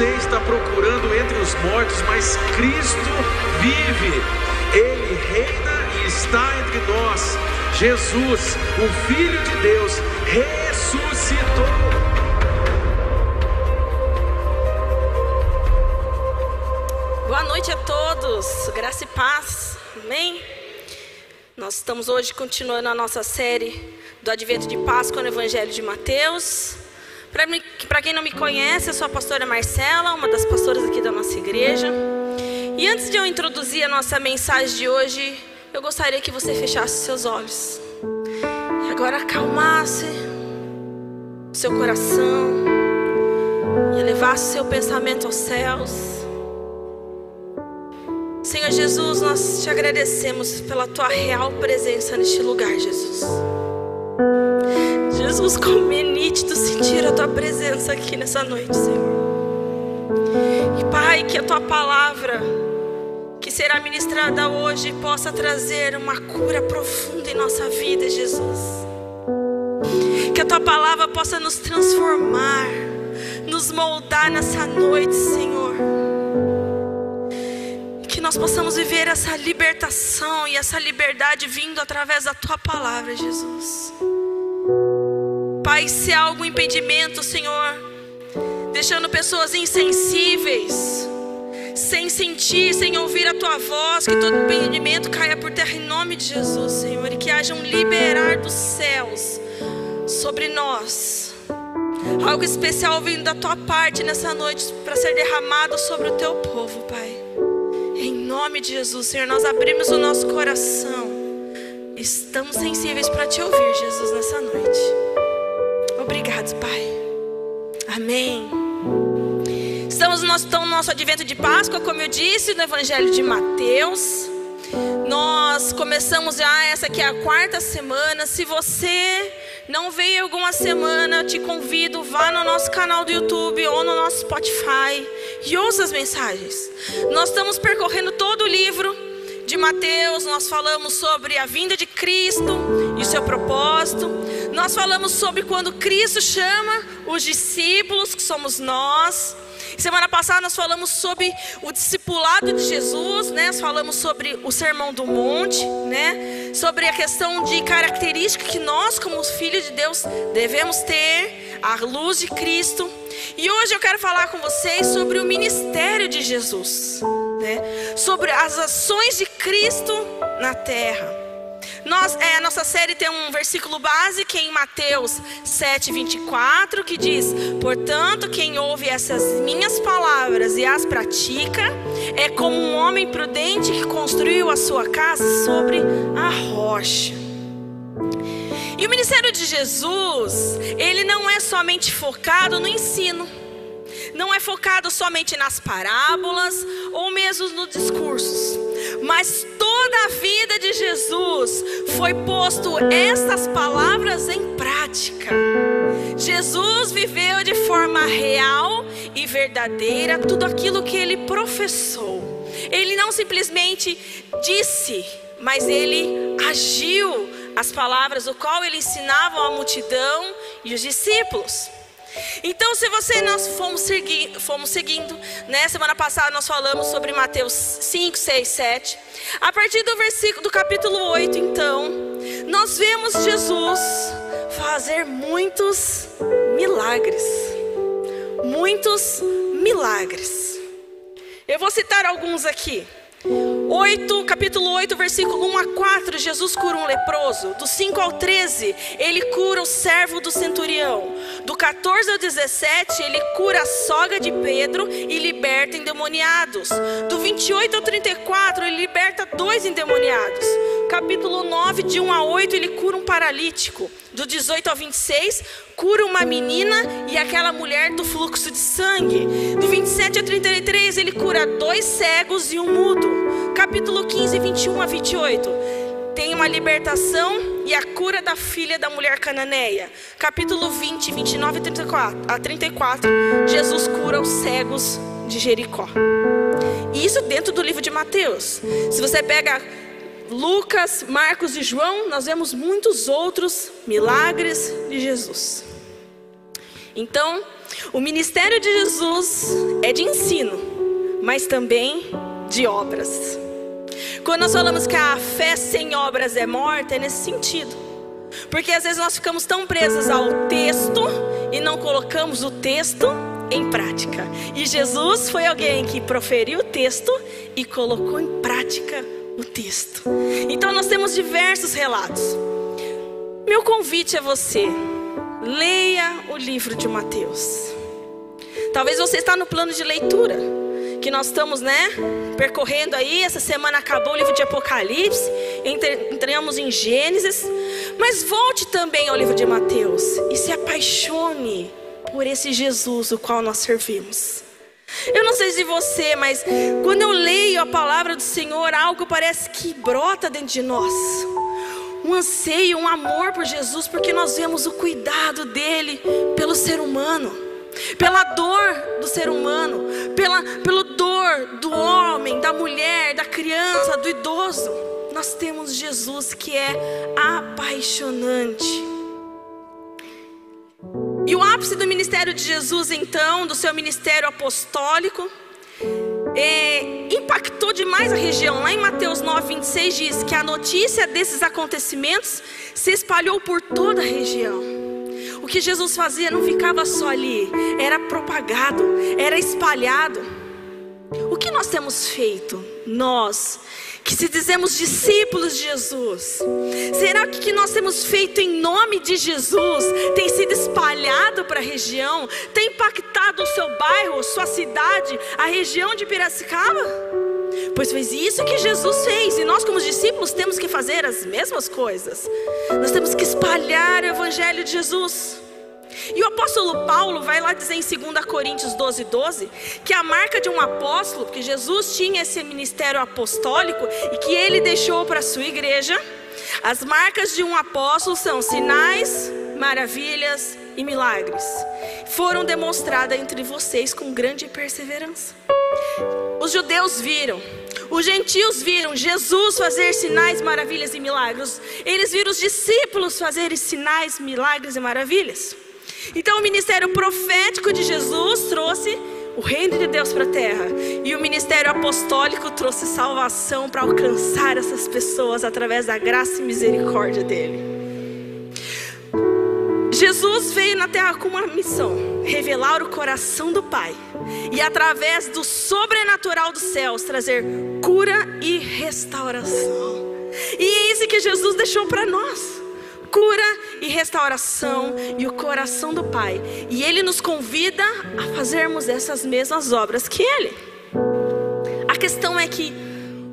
você está procurando entre os mortos, mas Cristo vive. Ele reina e está entre nós. Jesus, o Filho de Deus, ressuscitou. Boa noite a todos, graça e paz, amém? Nós estamos hoje continuando a nossa série do Advento de Páscoa no Evangelho de Mateus. Para quem não me conhece, eu sou a pastora Marcela, uma das pastoras aqui da nossa igreja. E antes de eu introduzir a nossa mensagem de hoje, eu gostaria que você fechasse seus olhos. E agora acalmasse o seu coração e elevasse o seu pensamento aos céus. Senhor Jesus, nós te agradecemos pela tua real presença neste lugar, Jesus. Jesus, como é nítido sentir a tua presença aqui nessa noite, Senhor. E Pai, que a tua palavra que será ministrada hoje possa trazer uma cura profunda em nossa vida, Jesus. Que a tua palavra possa nos transformar, nos moldar nessa noite, Senhor. Que nós possamos viver essa libertação e essa liberdade vindo através da tua palavra, Jesus. Pai, se há algum impedimento, Senhor, deixando pessoas insensíveis, sem sentir, sem ouvir a Tua voz, que todo impedimento caia por terra em nome de Jesus, Senhor, e que haja um liberar dos céus sobre nós. Algo especial vindo da Tua parte nessa noite, para ser derramado sobre o Teu povo, Pai. Em nome de Jesus, Senhor, nós abrimos o nosso coração. Estamos sensíveis para Te ouvir, Jesus, nessa noite. Obrigado, Pai. Amém. Estamos no nosso advento de Páscoa, como eu disse, no Evangelho de Mateus. Nós começamos já, essa aqui é a quarta semana. Se você não veio alguma semana, eu te convido, vá no nosso canal do YouTube ou no nosso Spotify e ouça as mensagens. Nós estamos percorrendo todo o livro de Mateus. Nós falamos sobre a vinda de Cristo e o seu propósito. Nós falamos sobre quando Cristo chama os discípulos, que somos nós. Semana passada nós falamos sobre o discipulado de Jesus, né? Nós falamos sobre o Sermão do Monte, né? Sobre a questão de característica que nós, como filhos de Deus, devemos ter, a luz de Cristo. E hoje eu quero falar com vocês sobre o ministério de Jesus, né? Sobre as ações de Cristo na terra. A nossa série tem um versículo base que é em Mateus 7:24, que diz: portanto, quem ouve essas minhas palavras e as pratica é como um homem prudente que construiu a sua casa sobre a rocha. E o ministério de Jesus, ele não é somente focado no ensino, não é focado somente nas parábolas ou mesmo nos discursos, mas toda a vida de Jesus foi posto essas palavras em prática. Jesus viveu de forma real e verdadeira tudo aquilo que ele professou. Ele não simplesmente disse, mas ele agiu as palavras o qual ele ensinava a multidão e os discípulos. Então, se você, nós fomos seguindo, né? Semana passada nós falamos sobre Mateus 5, 6, 7. A partir do versículo do capítulo 8, então, nós vemos Jesus fazer muitos milagres. Muitos milagres. Eu vou citar alguns aqui. Capítulo 8, versículo 1-4, Jesus cura um leproso. Do 5-13, ele cura o servo do centurião. Do 14-17, ele cura a sogra de Pedro e liberta endemoniados. Do 28-34, ele liberta 2 endemoniados. Capítulo 9, de 1-8, ele cura um paralítico. Do 18-26, cura uma menina e aquela mulher do fluxo de sangue. Do 27-33, ele cura 2 cegos e um mudo. Capítulo 15, 21-28, tem uma libertação e a cura da filha da mulher cananeia. Capítulo 20, 29-34, Jesus cura os cegos de Jericó. E isso dentro do livro de Mateus. Se você pega Lucas, Marcos e João, nós vemos muitos outros milagres de Jesus. Então, o ministério de Jesus é de ensino, mas também de obras. Quando nós falamos que a fé sem obras é morta, é nesse sentido. Porque às vezes nós ficamos tão presos ao texto e não colocamos o texto em prática. E Jesus foi alguém que proferiu o texto e colocou em prática o texto. Então nós temos diversos relatos. Meu convite é você, leia o livro de Mateus. Talvez você está no plano de leitura que nós estamos, percorrendo aí. Essa semana acabou o livro de Apocalipse, entramos em Gênesis, mas volte também ao livro de Mateus e se apaixone por esse Jesus o qual nós servimos. Eu não sei de você, mas quando eu leio a palavra do Senhor, algo parece que brota dentro de nós. Um anseio, um amor por Jesus, porque nós vemos o cuidado dele pelo ser humano, pela dor do ser humano, pelo dor do homem, da mulher, da criança, do idoso. Nós temos Jesus que é apaixonante. E o ápice do ministério de Jesus, então, do seu ministério apostólico, impactou demais a região. Lá em Mateus 9:26 diz que a notícia desses acontecimentos se espalhou por toda a região. O que Jesus fazia não ficava só ali, era propagado, era espalhado. O que nós temos feito, nós que se dizemos discípulos de Jesus? Será que o que nós temos feito em nome de Jesus tem sido espalhado para a região? Tem impactado o seu bairro, sua cidade, a região de Piracicaba? Pois foi isso que Jesus fez, e nós como discípulos temos que fazer as mesmas coisas. Nós temos que espalhar o Evangelho de Jesus. E o apóstolo Paulo vai lá dizer em 2 Coríntios 12:12 que a marca de um apóstolo, que Jesus tinha esse ministério apostólico e que ele deixou para a sua igreja, as marcas de um apóstolo são sinais, maravilhas e milagres. Foram demonstradas entre vocês com grande perseverança. Os judeus viram, os gentios viram Jesus fazer sinais, maravilhas e milagres. Eles viram os discípulos fazerem sinais, milagres e maravilhas. Então o ministério profético de Jesus trouxe o reino de Deus para a terra. E o ministério apostólico trouxe salvação para alcançar essas pessoas através da graça e misericórdia dele. Jesus veio na terra com uma missão: revelar o coração do Pai. E através do sobrenatural dos céus, trazer cura e restauração. E é isso que Jesus deixou para nós. Cura e restauração e o coração do Pai. E Ele nos convida a fazermos essas mesmas obras que Ele. A questão é que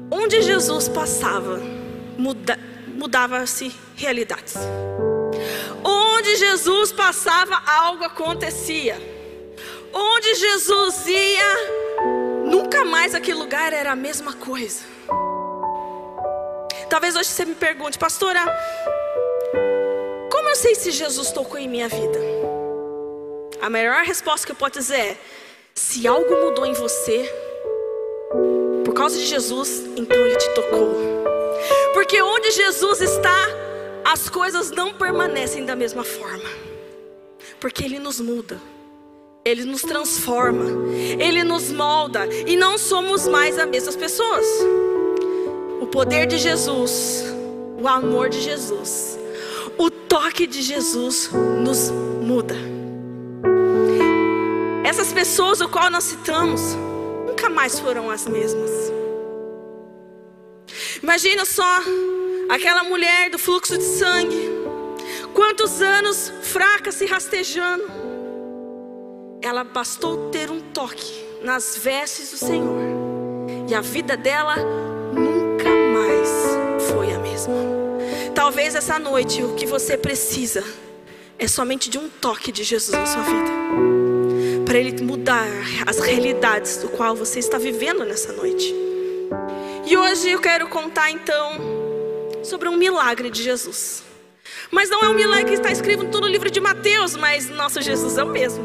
onde Jesus passava, mudava-se realidades. Onde Jesus passava, algo acontecia. Onde Jesus ia, nunca mais aquele lugar era a mesma coisa. Talvez hoje você me pergunte: pastora, como eu sei se Jesus tocou em minha vida? A melhor resposta que eu posso dizer é: se algo mudou em você por causa de Jesus, então Ele te tocou. Porque onde Jesus está, as coisas não permanecem da mesma forma. Porque Ele nos muda, Ele nos transforma, Ele nos molda, e não somos mais as mesmas pessoas. O poder de Jesus, o amor de Jesus, o toque de Jesus nos muda. Essas pessoas o qual nós citamos nunca mais foram as mesmas. Imagina só aquela mulher do fluxo de sangue, quantos anos fraca, se rastejando. Ela bastou ter um toque nas vestes do Senhor e a vida dela nunca mais foi a mesma. Talvez essa noite o que você precisa é somente de um toque de Jesus na sua vida, para Ele mudar as realidades do qual você está vivendo nessa noite. E hoje eu quero contar então sobre um milagre de Jesus. Mas não é um milagre que está escrito no livro de Mateus, mas nosso Jesus é o mesmo.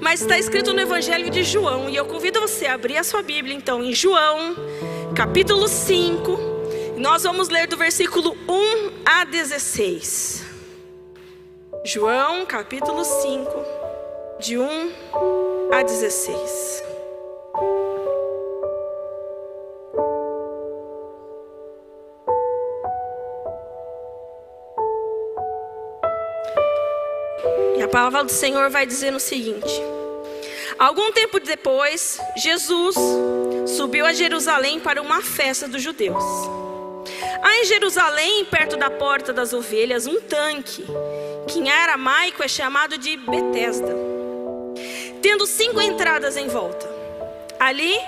Mas está escrito no Evangelho de João, e eu convido você a abrir a sua Bíblia então em João, capítulo 5. Nós vamos ler do versículo 1 a 16. João, capítulo 5, de 1 a 16. E a palavra do Senhor vai dizer o seguinte: algum tempo depois, Jesus subiu a Jerusalém para uma festa dos judeus. Há em Jerusalém, perto da porta das ovelhas, um tanque, que em aramaico é chamado de Betesda, tendo 5 entradas em volta. Ali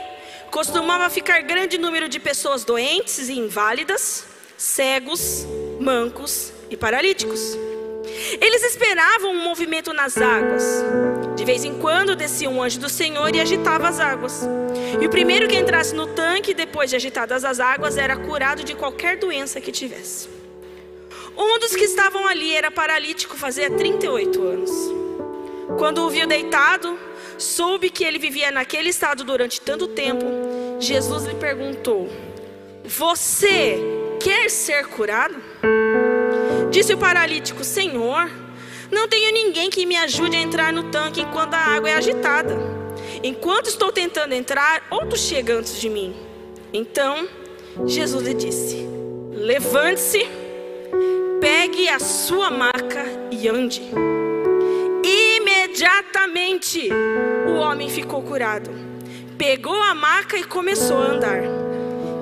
costumava ficar grande número de pessoas doentes e inválidas, cegos, mancos e paralíticos. Eles esperavam um movimento nas águas. De vez em quando descia um anjo do Senhor e agitava as águas. E o primeiro que entrasse no tanque, depois de agitadas as águas, era curado de qualquer doença que tivesse. Um dos que estavam ali era paralítico, fazia 38 anos. Quando o viu deitado, soube que ele vivia naquele estado durante tanto tempo. Jesus lhe perguntou: "Você quer ser curado?" Disse o paralítico: "Senhor, não tenho ninguém que me ajude a entrar no tanque enquanto a água é agitada. Enquanto estou tentando entrar, outro chega antes de mim." Então, Jesus lhe disse: "Levante-se, pegue a sua maca e ande." Imediatamente, o homem ficou curado. Pegou a maca e começou a andar.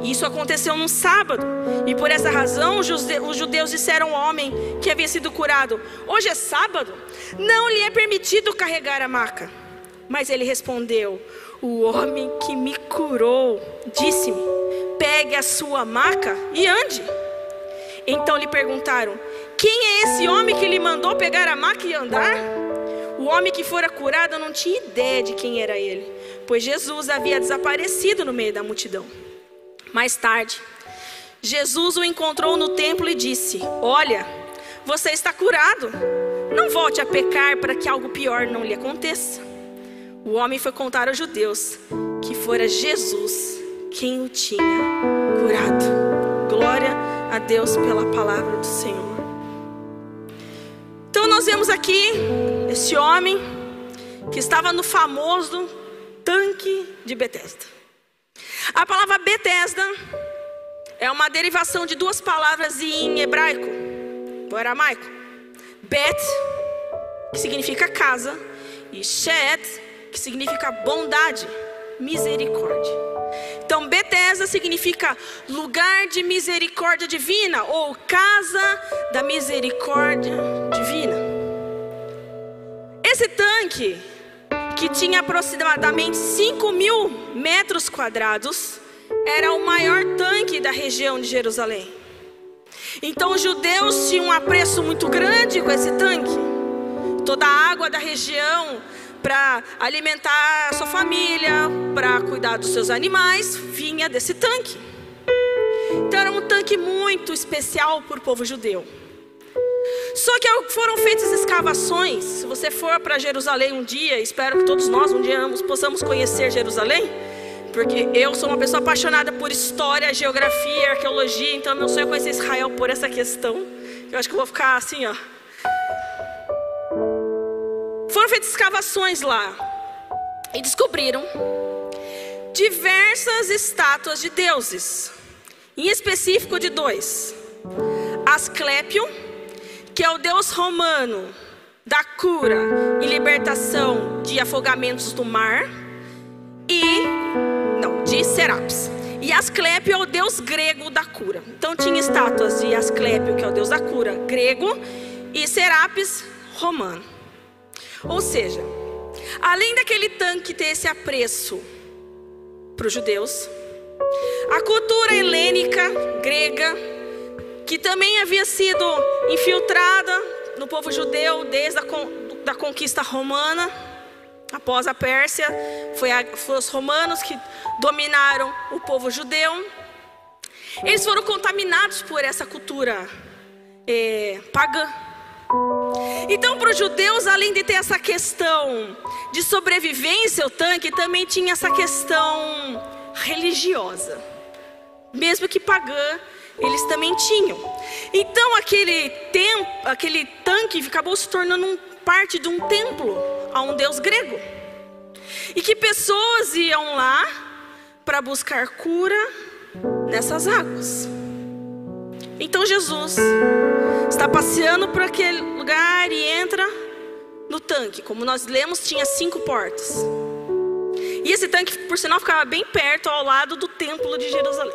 Isso aconteceu num sábado, e por essa razão os judeus disseram ao homem que havia sido curado: "Hoje é sábado, não lhe é permitido carregar a maca." Mas ele respondeu: "O homem que me curou disse-me: pegue a sua maca e ande." Então lhe perguntaram: "Quem é esse homem que lhe mandou pegar a maca e andar?" O homem que fora curado não tinha ideia de quem era ele, pois Jesus havia desaparecido no meio da multidão. Mais tarde, Jesus o encontrou no templo e disse: "Olha, você está curado. Não volte a pecar para que algo pior não lhe aconteça." O homem foi contar aos judeus que fora Jesus quem o tinha curado. Glória a Deus pela palavra do Senhor. Então nós vemos aqui esse homem que estava no famoso tanque de Betesda. A palavra Betesda é uma derivação de 2 palavras em hebraico, ou aramaico. Bet, que significa casa, e Shed, que significa bondade, misericórdia. Então Betesda significa lugar de misericórdia divina, ou casa da misericórdia divina. Esse tanque, que tinha aproximadamente 5.000 metros quadrados, era o maior tanque da região de Jerusalém. Então os judeus tinham um apreço muito grande com esse tanque. Toda a água da região, para alimentar a sua família, para cuidar dos seus animais, vinha desse tanque. Então era um tanque muito especial para o povo judeu. Só que foram feitas escavações. Se você for para Jerusalém um dia, espero que todos nós um dia possamos conhecer Jerusalém, porque eu sou uma pessoa apaixonada por história, geografia, arqueologia. Então meu sonho é conhecer Israel por essa questão. Eu acho que eu vou ficar assim, ó. Foram feitas escavações lá e descobriram diversas estátuas de deuses, em específico de 2: Asclépio, que é o deus romano da cura e libertação de afogamentos do mar, de Serapis. E Asclépio é o deus grego da cura. Então tinha estátuas de Asclépio, que é o deus da cura, grego, e Serapis, romano. Ou seja, além daquele tanque ter esse apreço para os judeus, a cultura helênica, grega, que também havia sido infiltrada no povo judeu desde a conquista romana, após a Pérsia, foram os romanos que dominaram o povo judeu. Eles foram contaminados por essa cultura pagã. Então, para os judeus, além de ter essa questão de sobrevivência, o tanque também tinha essa questão religiosa, mesmo que pagã. Eles também tinham. Então aquele tanque acabou se tornando um parte de um templo a um deus grego. E que pessoas iam lá para buscar cura nessas águas. Então Jesus está passeando por aquele lugar e entra no tanque. Como nós lemos, tinha 5 portas. E esse tanque, por sinal, ficava bem perto, ao lado do templo de Jerusalém.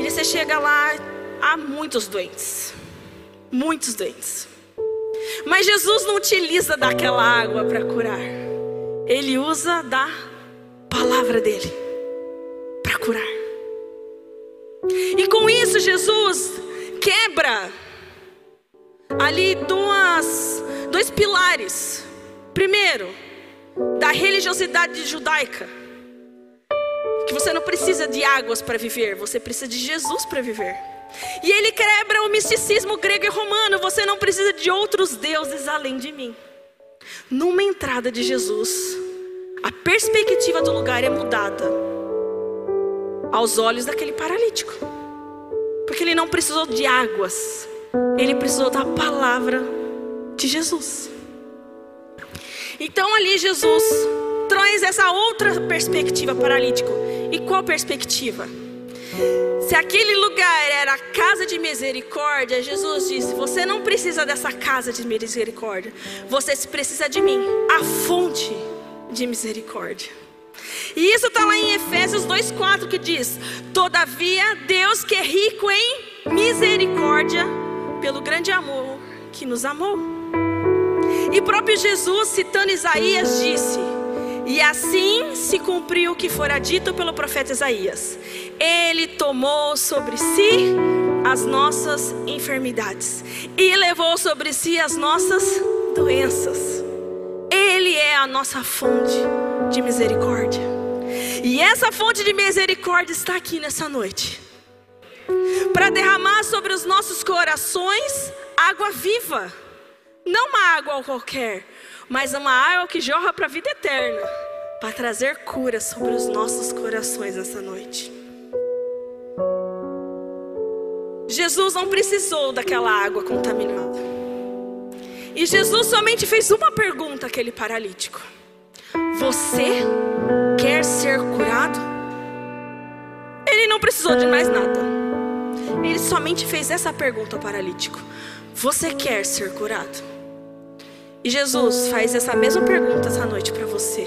E você chega lá, há muitos doentes. Muitos doentes. Mas Jesus não utiliza daquela água para curar. Ele usa da palavra dele para curar. E com isso Jesus quebra ali dois pilares. Primeiro, da religiosidade judaica, que você não precisa de águas para viver, você precisa de Jesus para viver. E ele quebra o misticismo grego e romano. Você não precisa de outros deuses além de mim. Numa entrada de Jesus, a perspectiva do lugar é mudada aos olhos daquele paralítico, porque ele não precisou de águas, ele precisou da palavra de Jesus. Então ali Jesus traz essa outra perspectiva paralítico. E qual perspectiva? Se aquele lugar era a casa de misericórdia, Jesus disse: você não precisa dessa casa de misericórdia, você precisa de mim, a fonte de misericórdia. E isso está lá em Efésios 2,4, que diz: todavia Deus, que é rico em misericórdia, pelo grande amor que nos amou. E próprio Jesus, citando Isaías, disse: e assim se cumpriu o que fora dito pelo profeta Isaías. Ele tomou sobre si as nossas enfermidades e levou sobre si as nossas doenças. Ele é a nossa fonte de misericórdia. E essa fonte de misericórdia está aqui nessa noite, para derramar sobre os nossos corações água viva. Não uma água qualquer, mas uma água que jorra para a vida eterna, para trazer cura sobre os nossos corações nessa noite. Jesus não precisou daquela água contaminada. E Jesus somente fez uma pergunta àquele paralítico: você quer ser curado? Ele não precisou de mais nada. Ele somente fez essa pergunta ao paralítico: você quer ser curado? E Jesus faz essa mesma pergunta essa noite para você: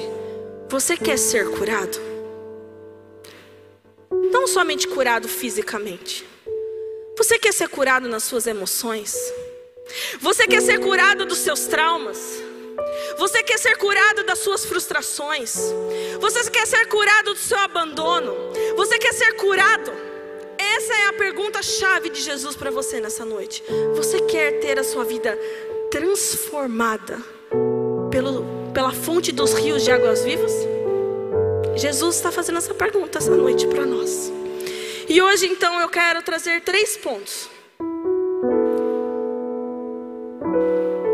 você quer ser curado? Não somente curado fisicamente. Você quer ser curado nas suas emoções? Você quer ser curado dos seus traumas? Você quer ser curado das suas frustrações? Você quer ser curado do seu abandono? Você quer ser curado? Essa é a pergunta-chave de Jesus para você nessa noite. Você quer ter a sua vida transformada pela fonte dos rios de águas vivas? Jesus está fazendo essa pergunta essa noite para nós. E hoje então eu quero trazer 3 pontos,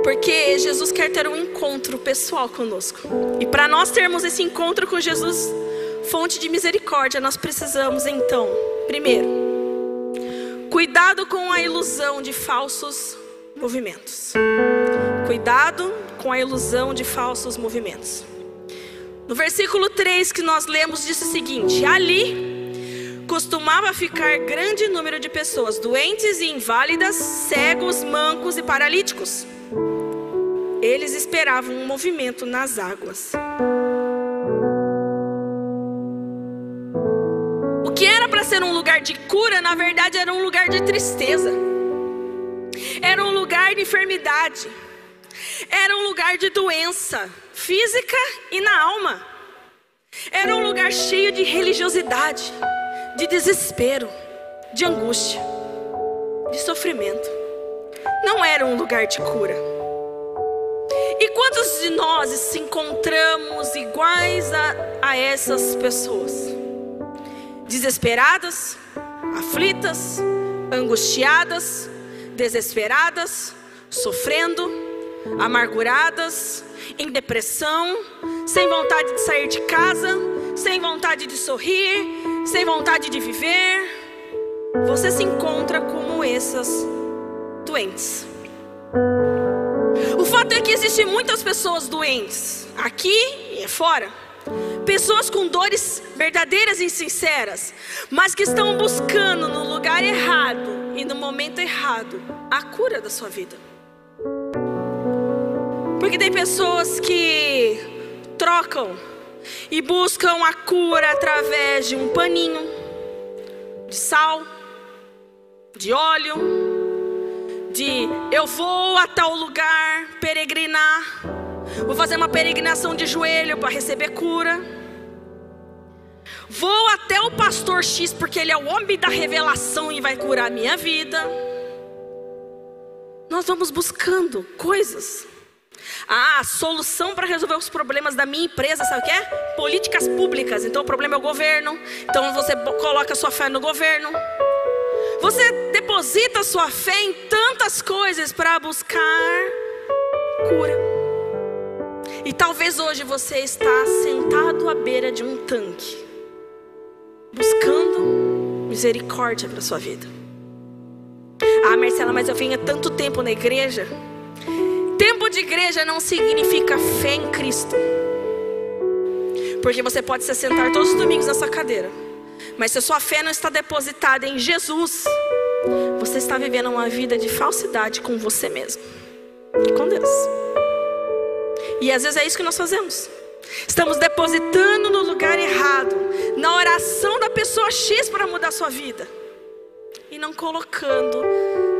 porque Jesus quer ter um encontro pessoal conosco. E para nós termos esse encontro com Jesus, fonte de misericórdia, nós precisamos então, primeiro, cuidado com a ilusão de falsos movimentos. Cuidado com a ilusão de falsos movimentos. No versículo 3 que nós lemos, diz o seguinte: ali costumava ficar grande número de pessoas, doentes e inválidas, cegos, mancos e paralíticos. Eles esperavam um movimento nas águas. O que era para ser um lugar de cura, na verdade era um lugar de tristeza. Era um lugar de enfermidade. Era um lugar de doença física e na alma. Era um lugar cheio de religiosidade, de desespero, de angústia, de sofrimento. Não era um lugar de cura. E quantos de nós se encontramos iguais a essas pessoas? Desesperadas, aflitas, angustiadas, desesperadas, sofrendo, amarguradas, em depressão, sem vontade de sair de casa, sem vontade de sorrir, sem vontade de viver. Você se encontra como essas doentes. O fato até que existem muitas pessoas doentes, aqui e fora, pessoas com dores verdadeiras e sinceras, mas que estão buscando no lugar errado e no momento errado a cura da sua vida. Porque tem pessoas que trocam e buscam a cura através de um paninho, de sal, de óleo, de eu vou a tal lugar peregrinar, vou fazer uma peregrinação de joelho para receber cura, vou até o pastor X porque ele é o homem da revelação e vai curar a minha vida. Nós vamos buscando coisas. Ah, a solução para resolver os problemas da minha empresa, sabe o que é? Políticas públicas. Então o problema é o governo. Então você coloca a sua fé no governo. Você deposita a sua fé em tantas coisas para buscar cura. E talvez hoje você está sentado à beira de um tanque, buscando misericórdia para a sua vida. Ah, Marcela, mas eu venho há tanto tempo na igreja. Tempo de igreja não significa fé em Cristo. Porque você pode se sentar todos os domingos na sua cadeira, mas se a sua fé não está depositada em Jesus, você está vivendo uma vida de falsidade com você mesmo e com Deus. E às vezes é isso que nós fazemos. Estamos depositando no lugar errado, na oração da pessoa X para mudar a sua vida, e não colocando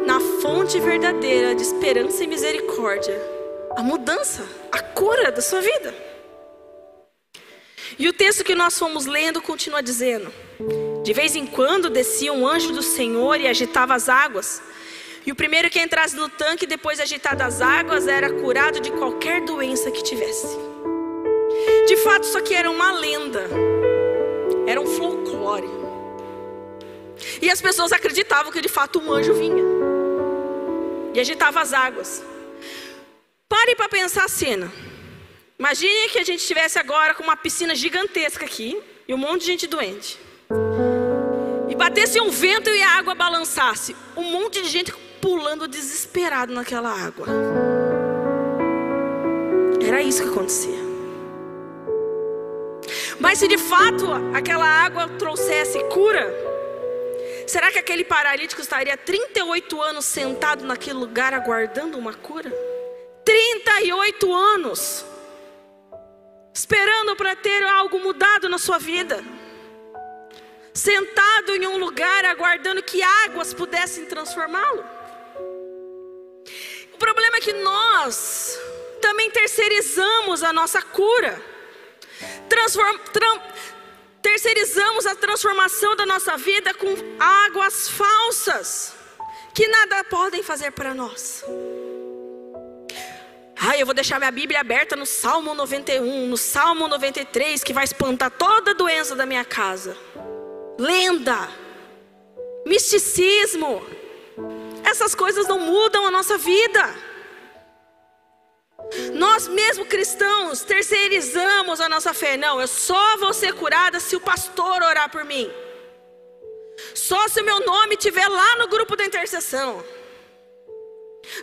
na fonte verdadeira de esperança e misericórdia a mudança, a cura da sua vida. E o texto que nós fomos lendo continua dizendo: de vez em quando descia um anjo do Senhor e agitava as águas, e o primeiro que entrasse no tanque depois de agitado as águas era curado de qualquer doença que tivesse. De fato, isso aqui era uma lenda, era um folclore, e as pessoas acreditavam que de fato um anjo vinha e agitava as águas. Pare para pensar a cena. Imagine que a gente estivesse agora com uma piscina gigantesca aqui e um monte de gente doente, e batesse um vento e a água balançasse, um monte de gente pulando desesperado naquela água. Era isso que acontecia. Mas se de fato aquela água trouxesse cura, será que aquele paralítico estaria 38 anos sentado naquele lugar aguardando uma cura? 38 anos! Esperando para ter algo mudado na sua vida. Sentado em um lugar aguardando que águas pudessem transformá-lo. O problema é que nós também terceirizamos a nossa cura. Terceirizamos a transformação da nossa vida com águas falsas, que nada podem fazer para nós. Eu vou deixar minha Bíblia aberta no Salmo 91, no Salmo 93, que vai espantar toda a doença da minha casa. Lenda, misticismo, essas coisas não mudam a nossa vida. Nós mesmo cristãos terceirizamos a nossa fé. Não, eu só vou ser curada se o pastor orar por mim. Só se o meu nome estiver lá no grupo da intercessão.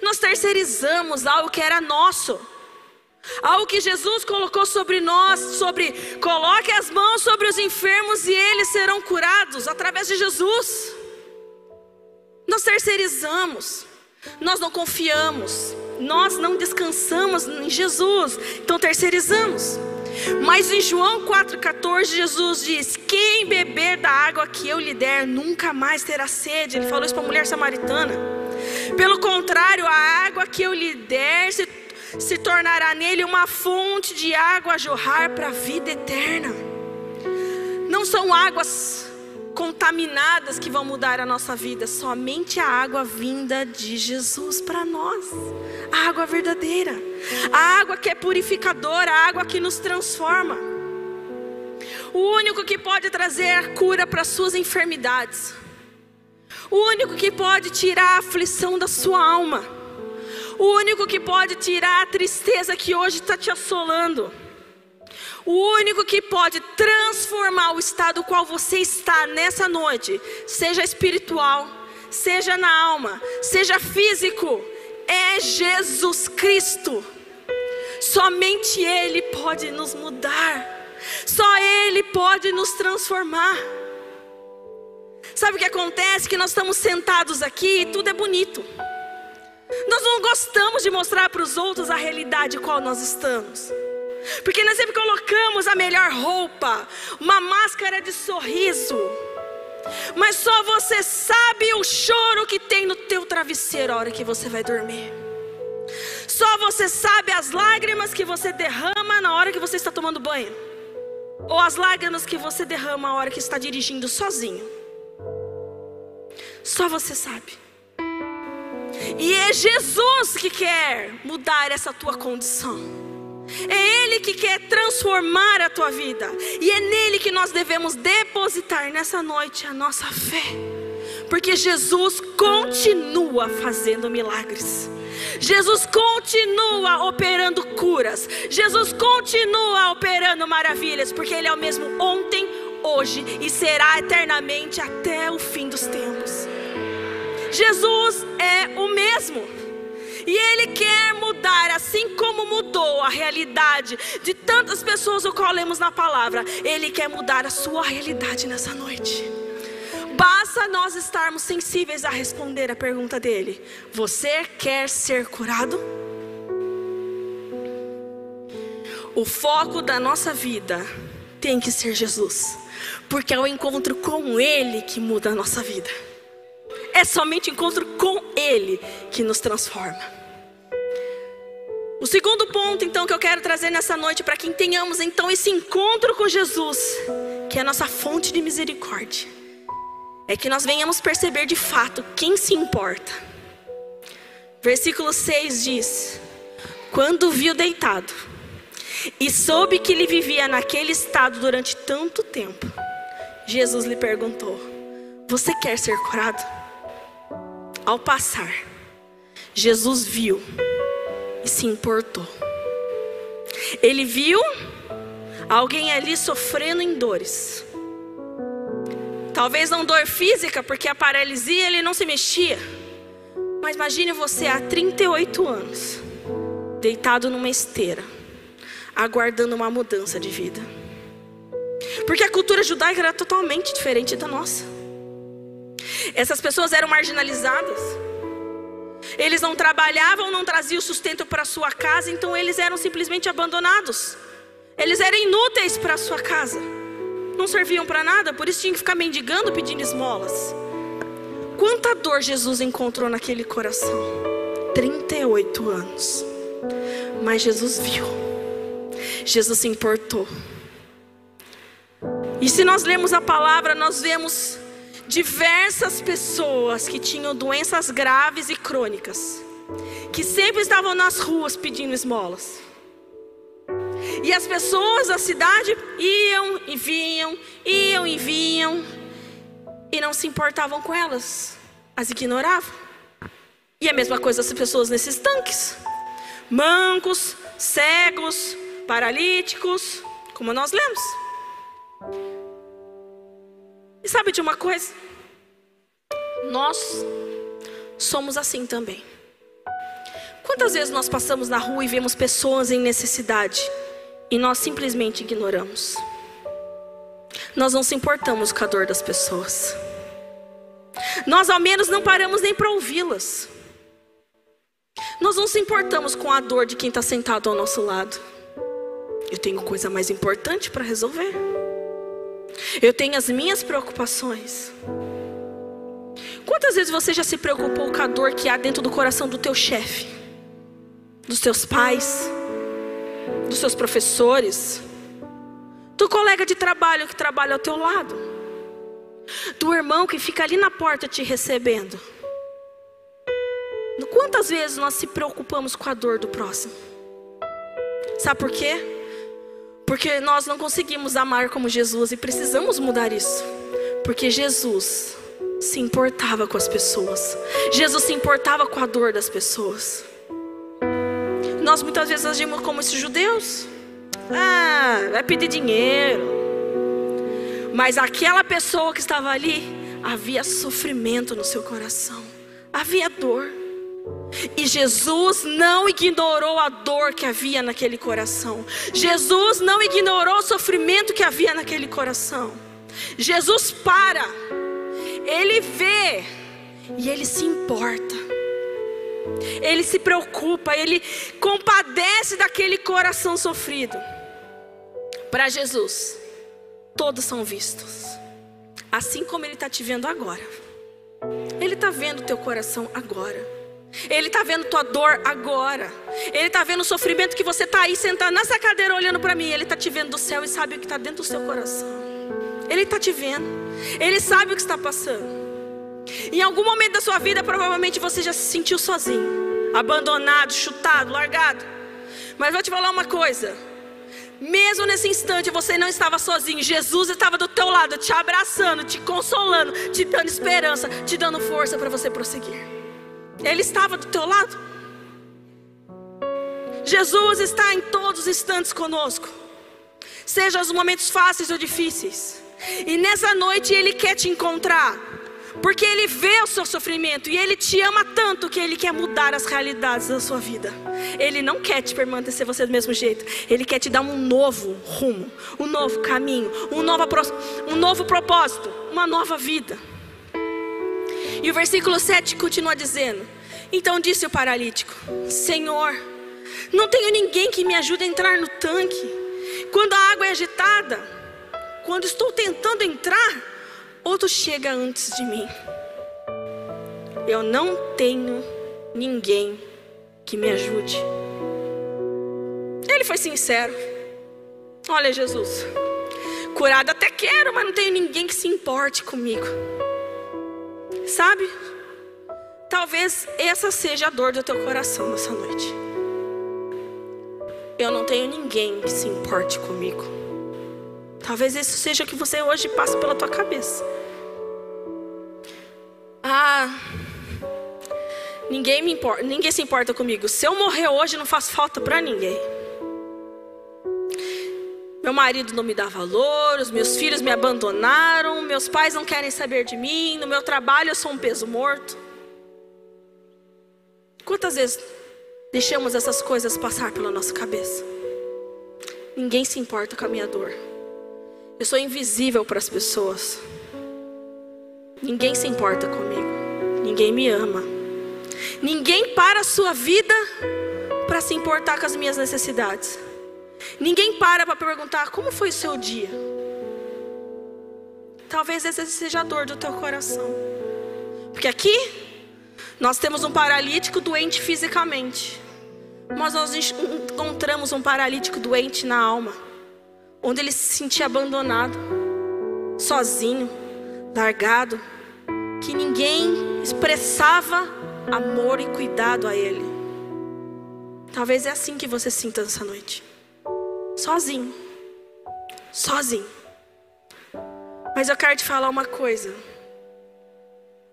Nós terceirizamos algo que era nosso, algo que Jesus colocou sobre nós, coloque as mãos sobre os enfermos e eles serão curados através de Jesus. Nós terceirizamos, nós não confiamos, nós não descansamos em Jesus, então terceirizamos. Mas em João 4,14 Jesus diz: quem beber da água que eu lhe der nunca mais terá sede. Ele falou isso para a mulher samaritana. Pelo contrário, a água que eu lhe der se tornará nele uma fonte de água a jorrar para a vida eterna. Não são águas contaminadas que vão mudar a nossa vida, somente a água vinda de Jesus para nós, a água verdadeira, a água que é purificadora, a água que nos transforma. O único que pode trazer a cura para suas enfermidades, o único que pode tirar a aflição da sua alma, o único que pode tirar a tristeza que hoje está te assolando, o único que pode transformar o estado no qual você está nessa noite, seja espiritual, seja na alma, seja físico, é Jesus Cristo. Somente Ele pode nos mudar. Só Ele pode nos transformar. Sabe o que acontece? Que nós estamos sentados aqui e tudo é bonito. Nós não gostamos de mostrar para os outros a realidade em qual nós estamos. Porque nós sempre colocamos a melhor roupa, uma máscara de sorriso. Mas só você sabe o choro que tem no teu travesseiro a hora que você vai dormir. Só você sabe as lágrimas que você derrama na hora que você está tomando banho. Ou as lágrimas que você derrama a hora que está dirigindo sozinho. Só você sabe. E é Jesus que quer mudar essa tua condição. É Ele que quer transformar a tua vida. E é nele que nós devemos depositar nessa noite a nossa fé. Porque Jesus continua fazendo milagres. Jesus continua operando curas. Jesus continua operando maravilhas. Porque Ele é o mesmo ontem, hoje e será eternamente até o fim dos tempos. Jesus é o mesmo. E Ele quer mudar, assim como mudou a realidade de tantas pessoas o qual lemos na palavra. Ele quer mudar a sua realidade nessa noite. Basta nós estarmos sensíveis a responder a pergunta dele. Você quer ser curado? O foco da nossa vida tem que ser Jesus. Porque é o encontro com Ele que muda a nossa vida. É somente o encontro com Ele que nos transforma. O segundo ponto então que eu quero trazer nessa noite, para que tenhamos então esse encontro com Jesus, que é a nossa fonte de misericórdia, é que nós venhamos perceber de fato quem se importa. Versículo 6 diz: quando o viu deitado e soube que ele vivia naquele estado durante tanto tempo, Jesus lhe perguntou: você quer ser curado? Ao passar, Jesus viu e se importou. Ele viu alguém ali sofrendo em dores. Talvez não dor física, porque a paralisia ele não se mexia. Mas imagine você há 38 anos, deitado numa esteira, aguardando uma mudança de vida. Porque a cultura judaica era totalmente diferente da nossa. Essas pessoas eram marginalizadas. Eles não trabalhavam, não traziam sustento para sua casa, então eles eram simplesmente abandonados. Eles eram inúteis para sua casa. Não serviam para nada, por isso tinham que ficar mendigando, pedindo esmolas. Quanta dor Jesus encontrou naquele coração. 38 anos. Mas Jesus viu. Jesus se importou. E se nós lemos a palavra, nós vemos diversas pessoas que tinham doenças graves e crônicas, que sempre estavam nas ruas pedindo esmolas. E as pessoas da cidade iam e vinham, e não se importavam com elas, as ignoravam. E a mesma coisa as pessoas nesses tanques, mancos, cegos, paralíticos, como nós lemos. E sabe de uma coisa? Nós somos assim também. Quantas vezes nós passamos na rua e vemos pessoas em necessidade e nós simplesmente ignoramos? Nós não se importamos com a dor das pessoas. Nós ao menos não paramos nem para ouvi-las. Nós não se importamos com a dor de quem está sentado ao nosso lado. Eu tenho coisa mais importante para resolver. Eu tenho as minhas preocupações. Quantas vezes você já se preocupou com a dor que há dentro do coração do teu chefe, dos teus pais, dos seus professores, do colega de trabalho que trabalha ao teu lado, do irmão que fica ali na porta te recebendo? Quantas vezes nós se preocupamos com a dor do próximo? Sabe por quê? Porque nós não conseguimos amar como Jesus e precisamos mudar isso. Porque Jesus se importava com as pessoas. Jesus se importava com a dor das pessoas. Nós muitas vezes agimos como esses judeus. Ah, vai pedir dinheiro. Mas aquela pessoa que estava ali, havia sofrimento no seu coração. Havia dor. E Jesus não ignorou a dor que havia naquele coração. Jesus não ignorou o sofrimento que havia naquele coração. Jesus para, Ele vê e Ele se importa. Ele se preocupa, Ele compadece daquele coração sofrido. Para Jesus, todos são vistos. Assim como Ele está te vendo agora. Ele está vendo o teu coração agora. Ele está vendo tua dor agora. Ele está vendo o sofrimento que você está aí sentado nessa cadeira olhando para mim. Ele está te vendo do céu e sabe o que está dentro do seu coração. Ele está te vendo. Ele sabe o que está passando. Em algum momento da sua vida, provavelmente você já se sentiu sozinho, abandonado, chutado, largado. Mas vou te falar uma coisa. Mesmo nesse instante você não estava sozinho. Jesus estava do teu lado, te abraçando, te consolando, te dando esperança, te dando força para você prosseguir. Ele estava do teu lado. Jesus está em todos os instantes conosco, seja os momentos fáceis ou difíceis. E nessa noite Ele quer te encontrar, porque Ele vê o seu sofrimento e Ele te ama tanto que Ele quer mudar as realidades da sua vida. Ele não quer te permanecer você do mesmo jeito. Ele quer te dar um novo rumo, um novo caminho, um novo propósito, uma nova vida. E o versículo 7 continua dizendo: então disse o paralítico: Senhor, não tenho ninguém que me ajude a entrar no tanque. Quando a água é agitada, quando estou tentando entrar, outro chega antes de mim. Eu não tenho ninguém que me ajude. Ele foi sincero. Olha, Jesus, curado até quero, mas não tenho ninguém que se importe comigo. Sabe? Talvez essa seja a dor do teu coração nessa noite. Eu não tenho ninguém que se importe comigo. Talvez isso seja o que você hoje passa pela tua cabeça. Ninguém se importa comigo. Se eu morrer hoje, não faz falta pra ninguém. Meu marido não me dá valor, os meus filhos me abandonaram, meus pais não querem saber de mim, no meu trabalho eu sou um peso morto. Quantas vezes deixamos essas coisas passar pela nossa cabeça? Ninguém se importa com a minha dor. Eu sou invisível para as pessoas. Ninguém se importa comigo. Ninguém me ama. Ninguém para a sua vida para se importar com as minhas necessidades. Ninguém para perguntar como foi o seu dia. Talvez essa seja a dor do teu coração. Porque aqui nós temos um paralítico doente fisicamente, mas nós encontramos um paralítico doente na alma, onde ele se sentia abandonado, sozinho, largado, que ninguém expressava amor e cuidado a ele. Talvez é assim que você sinta essa noite. Sozinho, sozinho. Mas eu quero te falar uma coisa: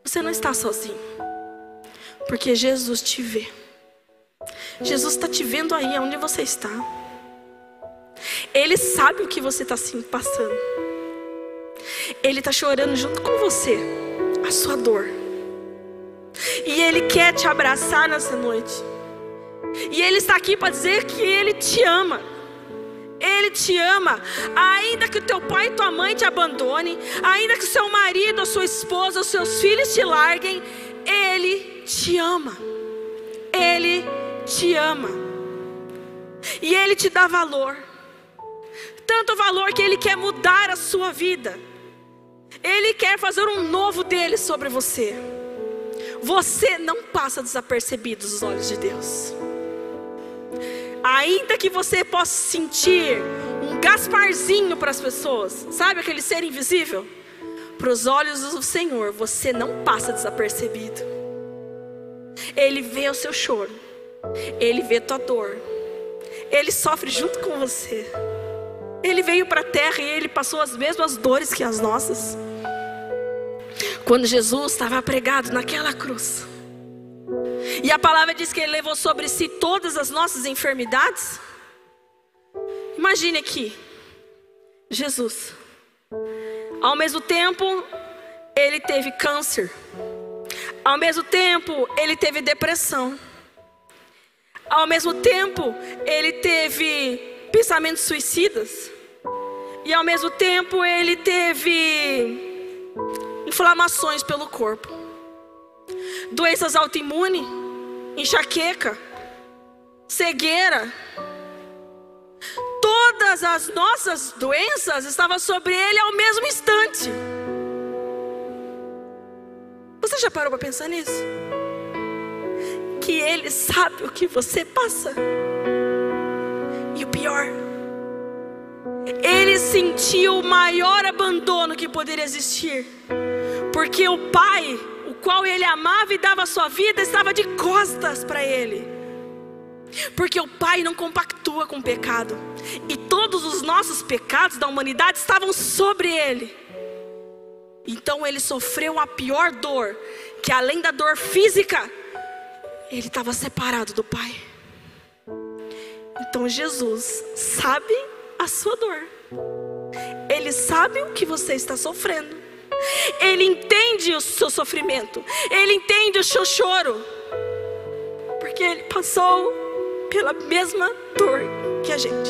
você não está sozinho, porque Jesus te vê. Jesus está te vendo aí, onde você está. Ele sabe o que você está passando. Ele está chorando junto com você a sua dor. E Ele quer te abraçar nessa noite. E Ele está aqui para dizer que Ele te ama. Ele te ama, ainda que o teu pai e tua mãe te abandonem, ainda que o seu marido, a sua esposa, os seus filhos te larguem, Ele te ama. Ele te ama. E Ele te dá valor. Tanto valor que Ele quer mudar a sua vida. Ele quer fazer um novo dele sobre você. Você não passa desapercebido dos olhos de Deus. Ainda que você possa sentir um Gasparzinho para as pessoas, sabe, aquele ser invisível, para os olhos do Senhor você não passa desapercebido. Ele vê o seu choro, Ele vê tua dor, Ele sofre junto com você. Ele veio para a terra e Ele passou as mesmas dores que as nossas. Quando Jesus estava pregado naquela cruz, e a palavra diz que Ele levou sobre si todas as nossas enfermidades. Imagine aqui, Jesus, ao mesmo tempo, Ele teve câncer, Ao mesmo tempo, ele teve depressão. Ao mesmo tempo, ele teve pensamentos suicidas. E ao mesmo tempo, ele teve inflamações pelo corpo. Doenças autoimunes, enxaqueca, cegueira. Todas as nossas doenças estavam sobre ele ao mesmo instante. Você já parou para pensar nisso? Que ele sabe o que você passa. E o pior, ele sentiu o maior abandono que poderia existir, porque o pai, o qual ele amava e dava a sua vida, estava de costas para ele. Porque o pai não compactua com o pecado, e todos os nossos pecados da humanidade estavam sobre ele. Então ele sofreu a pior dor, que além da dor física, ele estava separado do pai. Então Jesus sabe a sua dor. Ele sabe o que você está sofrendo. Ele entende o seu sofrimento. Ele entende o seu choro. Porque ele passou pela mesma dor que a gente.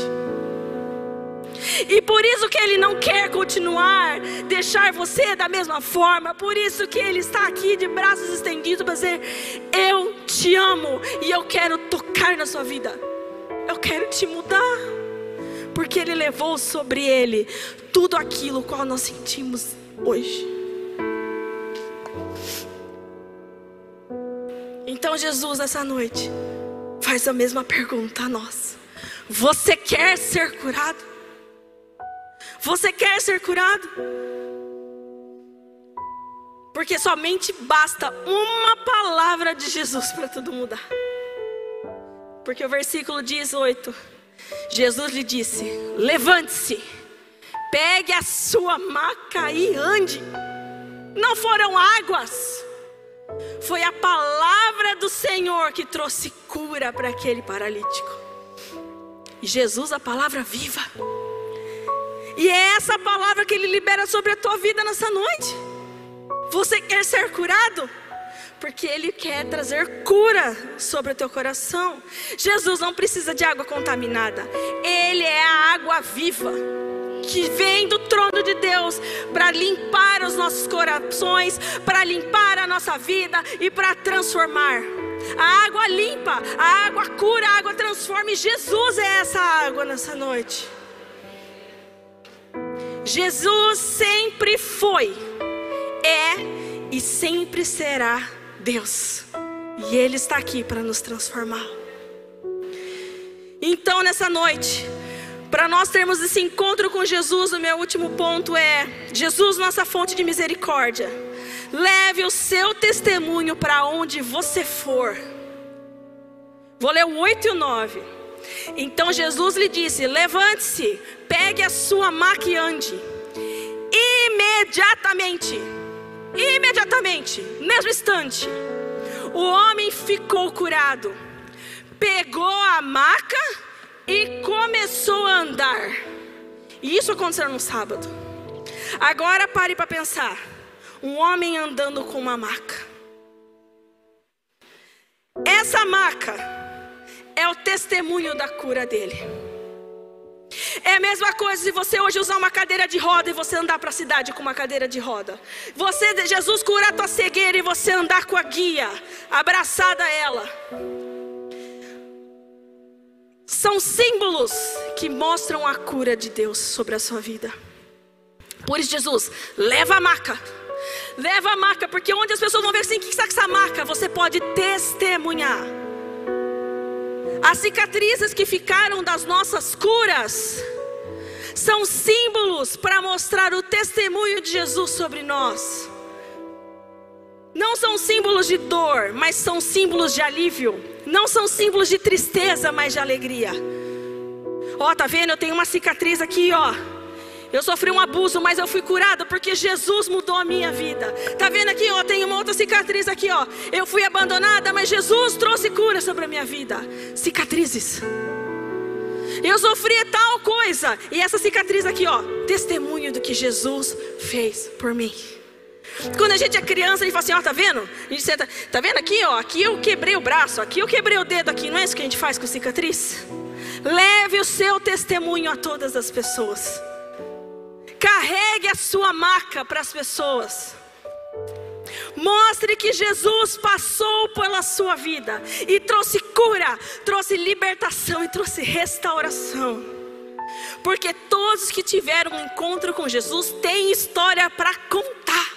E por isso que ele não quer continuar, deixar você da mesma forma. Por isso que ele está aqui de braços estendidos para dizer: eu te amo e eu quero tocar na sua vida. Eu quero te mudar. Porque ele levou sobre ele tudo aquilo qual nós sentimos hoje. Então Jesus nessa noite faz a mesma pergunta a nós. Você quer ser curado? Você quer ser curado? Porque somente basta uma palavra de Jesus para tudo mudar. Porque o versículo 18, Jesus lhe disse: levante-se, pegue a sua maca e ande. Não foram águas, foi a palavra do Senhor que trouxe cura para aquele paralítico. E Jesus, a palavra viva. E é essa palavra que ele libera sobre a tua vida nessa noite. Você quer ser curado? Porque ele quer trazer cura sobre o teu coração. Jesus não precisa de água contaminada. Ele é a água viva que vem do trono de Deus para limpar os nossos corações, para limpar a nossa vida e para transformar. A água limpa, a água cura, a água transforma. E Jesus é essa água nessa noite. Jesus sempre foi, é e sempre será Deus. E Ele está aqui para nos transformar. Então nessa noite, para nós termos esse encontro com Jesus, o meu último ponto é: Jesus, nossa fonte de misericórdia. Leve o seu testemunho para onde você for. Vou ler o 8 e o 9. Então Jesus lhe disse: levante-se, pegue a sua maca e ande. Imediatamente, mesmo instante, o homem ficou curado. Pegou a maca e começou a andar. E isso aconteceu no sábado. Agora pare para pensar. Um homem andando com uma maca. Essa maca é o testemunho da cura dele. É a mesma coisa se você hoje usar uma cadeira de roda e você andar para a cidade com uma cadeira de roda. Jesus cura a tua cegueira e você andar com a guia, abraçada a ela. São símbolos que mostram a cura de Deus sobre a sua vida. Por isso Jesus, leva a maca, porque onde as pessoas vão ver assim, o que está com essa maca? Você pode testemunhar. As cicatrizes que ficaram das nossas curas são símbolos para mostrar o testemunho de Jesus sobre nós. Não são símbolos de dor, mas são símbolos de alívio. Não são símbolos de tristeza, mas de alegria. Ó, tá vendo? Eu tenho uma cicatriz aqui, ó. Eu sofri um abuso, mas eu fui curada porque Jesus mudou a minha vida. Tá vendo aqui, ó? Tem uma outra cicatriz aqui, ó. Eu fui abandonada, mas Jesus trouxe cura sobre a minha vida. Cicatrizes. Eu sofri tal coisa. E essa cicatriz aqui, ó. Testemunho do que Jesus fez por mim. Quando a gente é criança, a gente fala assim, ó, tá vendo? A gente senta, tá vendo aqui, ó, aqui eu quebrei o braço, aqui eu quebrei o dedo, aqui, não é isso que a gente faz com cicatriz? Leve o seu testemunho a todas as pessoas. Carregue a sua marca para as pessoas. Mostre que Jesus passou pela sua vida e trouxe cura, trouxe libertação e trouxe restauração. Porque todos que tiveram um encontro com Jesus têm história para contar.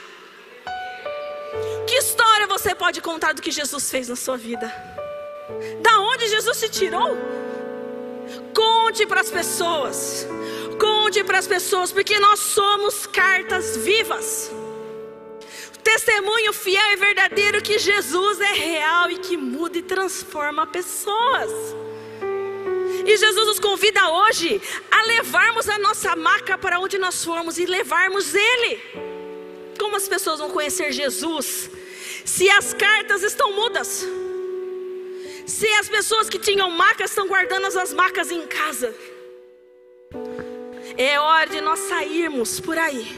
Que história você pode contar do que Jesus fez na sua vida? Da onde Jesus se tirou? Conte para as pessoas. Conte para as pessoas, porque nós somos cartas vivas. Testemunho fiel e verdadeiro que Jesus é real e que muda e transforma pessoas. E Jesus nos convida hoje a levarmos a nossa maca para onde nós formos e levarmos Ele. Como as pessoas vão conhecer Jesus se as cartas estão mudas? Se as pessoas que tinham macas estão guardando as macas em casa? É hora de nós sairmos por aí,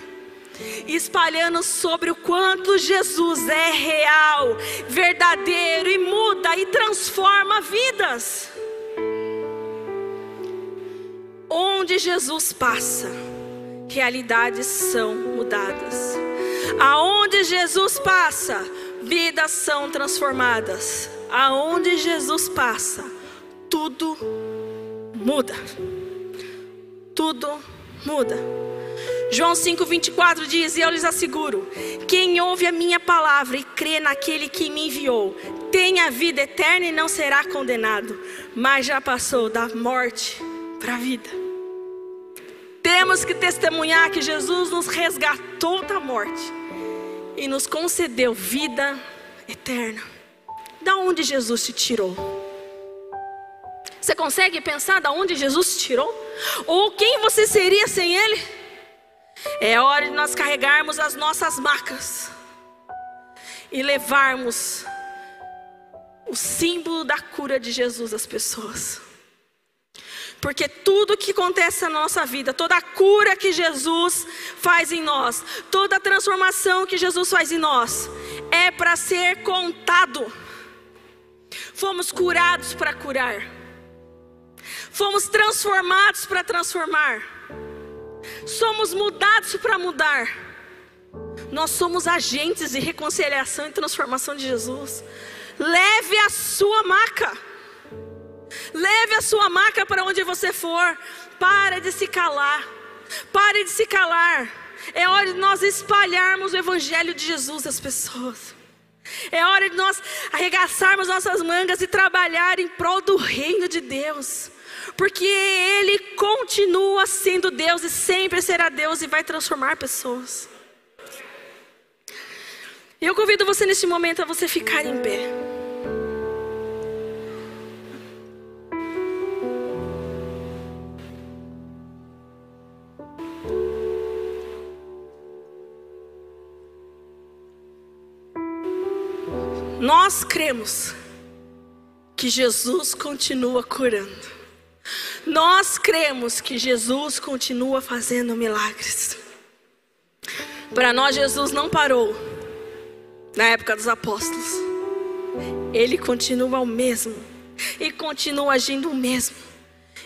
espalhando sobre o quanto Jesus é real, verdadeiro e muda e transforma vidas. Onde Jesus passa, realidades são mudadas. Aonde Jesus passa, vidas são transformadas. Aonde Jesus passa, tudo muda. Tudo muda. João 5,24 diz, e eu lhes asseguro, quem ouve a minha palavra e crê naquele que me enviou, tem a vida eterna e não será condenado, mas já passou da morte para a vida. Temos que testemunhar que Jesus nos resgatou da morte e nos concedeu vida eterna. Da onde Jesus se tirou? Você consegue pensar da onde Jesus se tirou? Ou quem você seria sem Ele? É hora de nós carregarmos as nossas marcas e levarmos o símbolo da cura de Jesus às pessoas. Porque tudo que acontece na nossa vida, toda a cura que Jesus faz em nós, toda a transformação que Jesus faz em nós, é para ser contado. Fomos curados para curar. Fomos transformados para transformar. Somos mudados para mudar. Nós somos agentes de reconciliação e transformação de Jesus. Leve a sua maca. Leve a sua maca para onde você for. Pare de se calar. Pare de se calar. É hora de nós espalharmos o Evangelho de Jesus às pessoas. É hora de nós arregaçarmos nossas mangas e trabalhar em prol do reino de Deus. Porque Ele continua sendo Deus e sempre será Deus e vai transformar pessoas. Eu convido você neste momento a você ficar em pé. Nós cremos que Jesus continua curando. Nós cremos que Jesus continua fazendo milagres. Para nós, Jesus não parou na época dos apóstolos. Ele continua o mesmo e continua agindo o mesmo.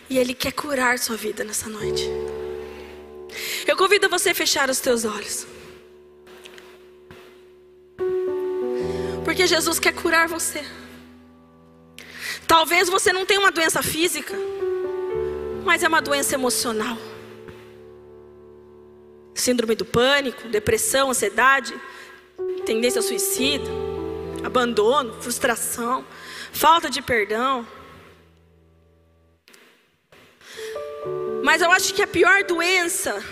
E Ele quer curar sua vida nessa noite. Eu convido você a fechar os teus olhos. Porque Jesus quer curar você. Talvez você não tenha uma doença física, mas é uma doença emocional. Síndrome do pânico, depressão, ansiedade, tendência ao suicídio, abandono, frustração, falta de perdão. Mas eu acho que a pior doença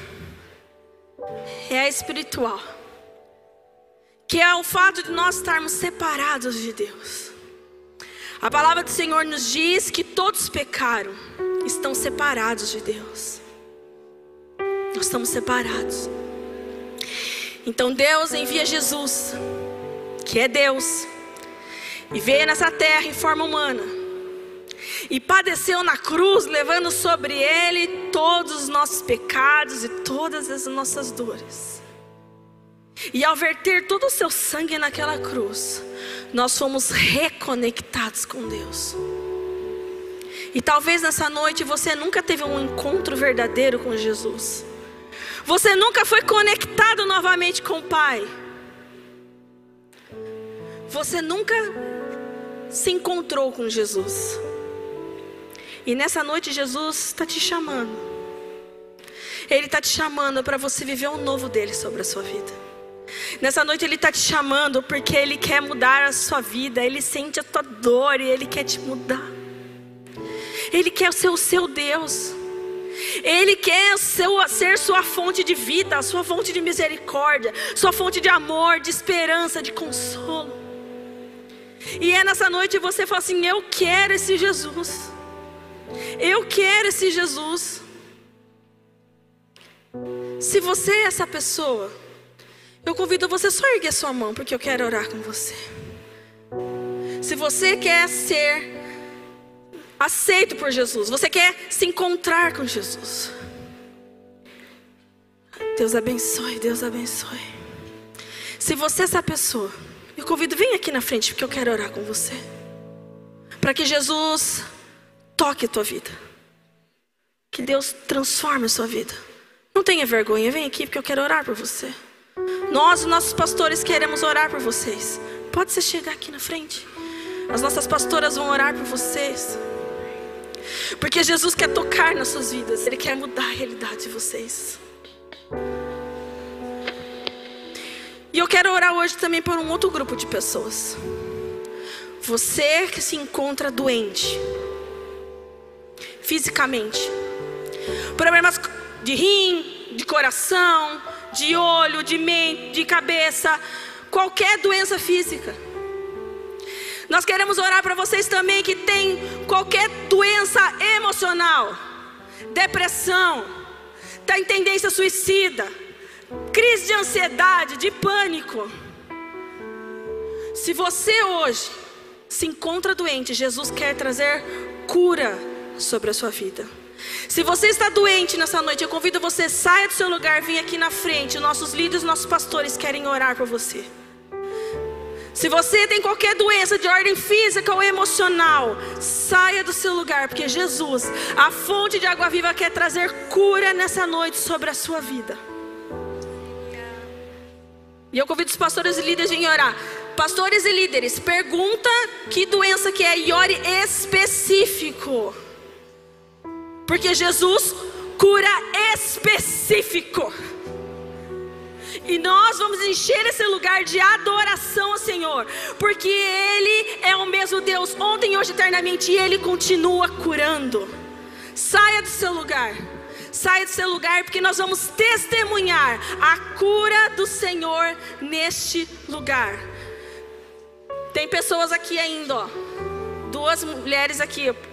é a espiritual. Que é o fato de nós estarmos separados de Deus. A palavra do Senhor nos diz que todos pecaram, estão separados de Deus. Nós estamos separados. Então Deus envia Jesus, que é Deus, e veio nessa terra em forma humana, e padeceu na cruz, levando sobre Ele todos os nossos pecados e todas as nossas dores. E ao verter todo o seu sangue naquela cruz, nós fomos reconectados com Deus. E talvez nessa noite você nunca teve um encontro verdadeiro com Jesus. Você nunca foi conectado novamente com o Pai. Você nunca se encontrou com Jesus. E nessa noite Jesus está te chamando. Ele está te chamando para você viver o novo dele sobre a sua vida. Nessa noite Ele está te chamando porque Ele quer mudar a sua vida. Ele sente a tua dor e Ele quer te mudar. Ele quer ser o seu Deus. Ele quer ser sua fonte de vida, sua fonte de misericórdia, sua fonte de amor, de esperança, de consolo. E é nessa noite você fala assim: eu quero esse Jesus. Eu quero esse Jesus. Se você é essa pessoa, eu convido você só a erguer sua mão, porque eu quero orar com você. Se você quer ser aceito por Jesus, você quer se encontrar com Jesus. Deus abençoe, Deus abençoe. Se você é essa pessoa, eu convido, vem aqui na frente, porque eu quero orar com você. Para que Jesus toque a tua vida. Que Deus transforme a sua vida. Não tenha vergonha, vem aqui porque eu quero orar por você. Nós, nossos pastores, queremos orar por vocês. Pode você chegar aqui na frente. As nossas pastoras vão orar por vocês. Porque Jesus quer tocar nas suas vidas. Ele quer mudar a realidade de vocês. E eu quero orar hoje também por um outro grupo de pessoas. Você que se encontra doente. Fisicamente. Problemas de rim, de coração, de olho, de mente, de cabeça, qualquer doença física. Nós queremos orar para vocês também que tem qualquer doença emocional, depressão, tem tendência suicida, crise de ansiedade, de pânico. Se você hoje se encontra doente, Jesus quer trazer cura sobre a sua vida. Se você está doente nessa noite, eu convido você, saia do seu lugar, vem aqui na frente. Nossos líderes, nossos pastores querem orar por você. Se você tem qualquer doença de ordem física ou emocional, saia do seu lugar, porque Jesus, a fonte de água viva, quer trazer cura nessa noite sobre a sua vida. E eu convido os pastores e líderes a virem orar. Pastores e líderes, pergunta que doença que é e ore específico. Porque Jesus cura específico. E nós vamos encher esse lugar de adoração ao Senhor. Porque Ele é o mesmo Deus ontem, hoje, eternamente. E Ele continua curando. Saia do seu lugar. Saia do seu lugar porque nós vamos testemunhar a cura do Senhor neste lugar. Tem pessoas aqui ainda, ó. Duas mulheres aqui, ó.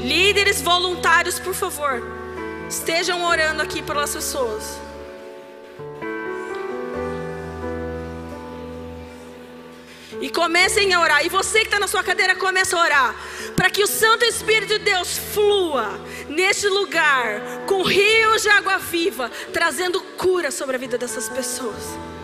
Líderes voluntários, por favor, estejam orando aqui pelas pessoas. E comecem a orar. E você que está na sua cadeira, comece a orar. Para que o Santo Espírito de Deus flua neste lugar, com rios de água viva, trazendo cura sobre a vida dessas pessoas.